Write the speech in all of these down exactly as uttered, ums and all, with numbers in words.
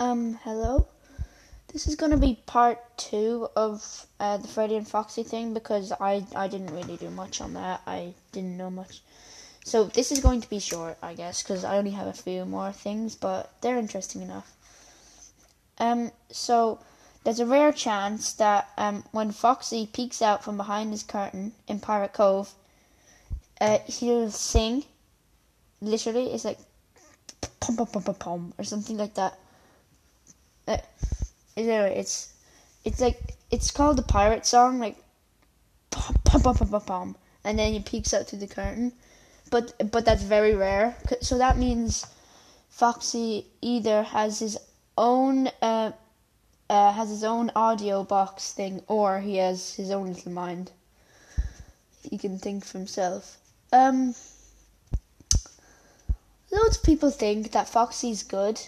Um, hello. This is going to be part two of uh, the Freddy and Foxy thing, because I, I didn't really do much on that. I didn't know much. So this is going to be short, I guess, because I only have a few more things, but they're interesting enough. Um, so there's a rare chance that um, when Foxy peeks out from behind his curtain in Pirate Cove, uh, he'll sing. Literally, it's like pom pom pom pom pom or something like that. Uh, anyway, it's it's like it's called the pirate song, like pom pom pom pom pom pom, and then he peeks out through the curtain. But but that's very rare. So that means Foxy either has his own uh, uh has his own audio box thing, or he has his own little mind. He can think for himself. Um, loads of people think that Foxy's good.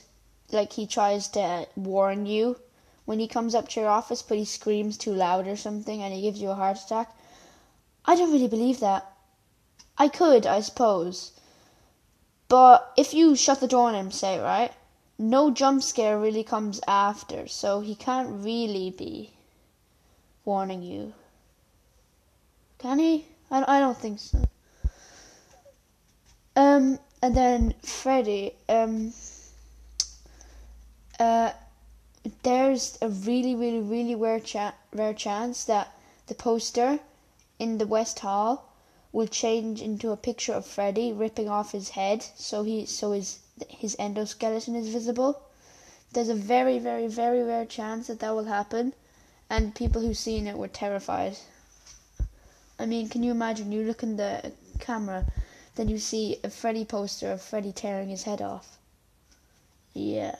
Like, he tries to warn you when he comes up to your office, but he screams too loud or something and he gives you a heart attack. I don't really believe that. I could, I suppose. But if you shut the door on him, say, right, no jump scare really comes after, so he can't really be warning you. Can he? I, I don't think so. Um, and then Freddy, um... Uh, there's a really, really, really rare, cha- rare chance that the poster in the West Hall will change into a picture of Freddy ripping off his head, so he, so his, his endoskeleton is visible. There's a very, very, very rare chance that that will happen, and people who've seen it were terrified. I mean, can you imagine? You look in the camera, then you see a Freddy poster of Freddy tearing his head off. Yeah.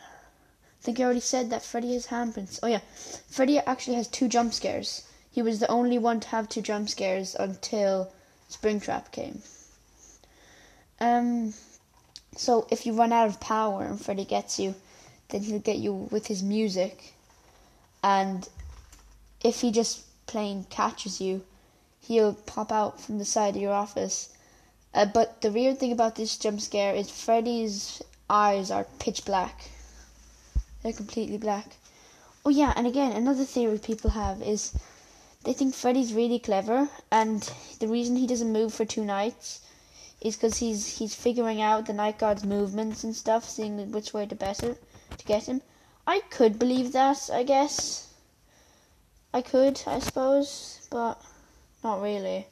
I think I already said that Freddy has handprints. Oh yeah, Freddy actually has two jump scares. He was the only one to have two jump scares until Springtrap came. Um, so if you run out of power and Freddy gets you, then he'll get you with his music. And if he just plain catches you, he'll pop out from the side of your office. Uh, but the weird thing about this jump scare is Freddy's eyes are pitch black. They're completely black. Oh yeah, and again, another theory people have is they think Freddy's really clever, and the reason he doesn't move for two nights is because he's he's figuring out the Night God's movements and stuff, seeing which way to better to get him. I could believe that, I guess. I could, I suppose, but not really.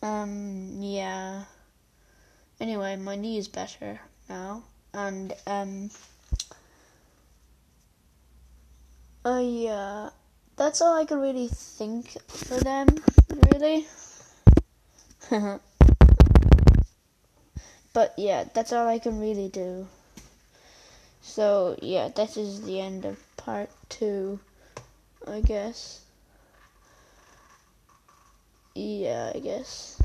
Um, yeah. Anyway, my knee is better now, and um... Oh uh, yeah, that's all I could really think for them, really. But yeah, that's all I can really do. So yeah, that is the end of part two, I guess. Yeah, I guess.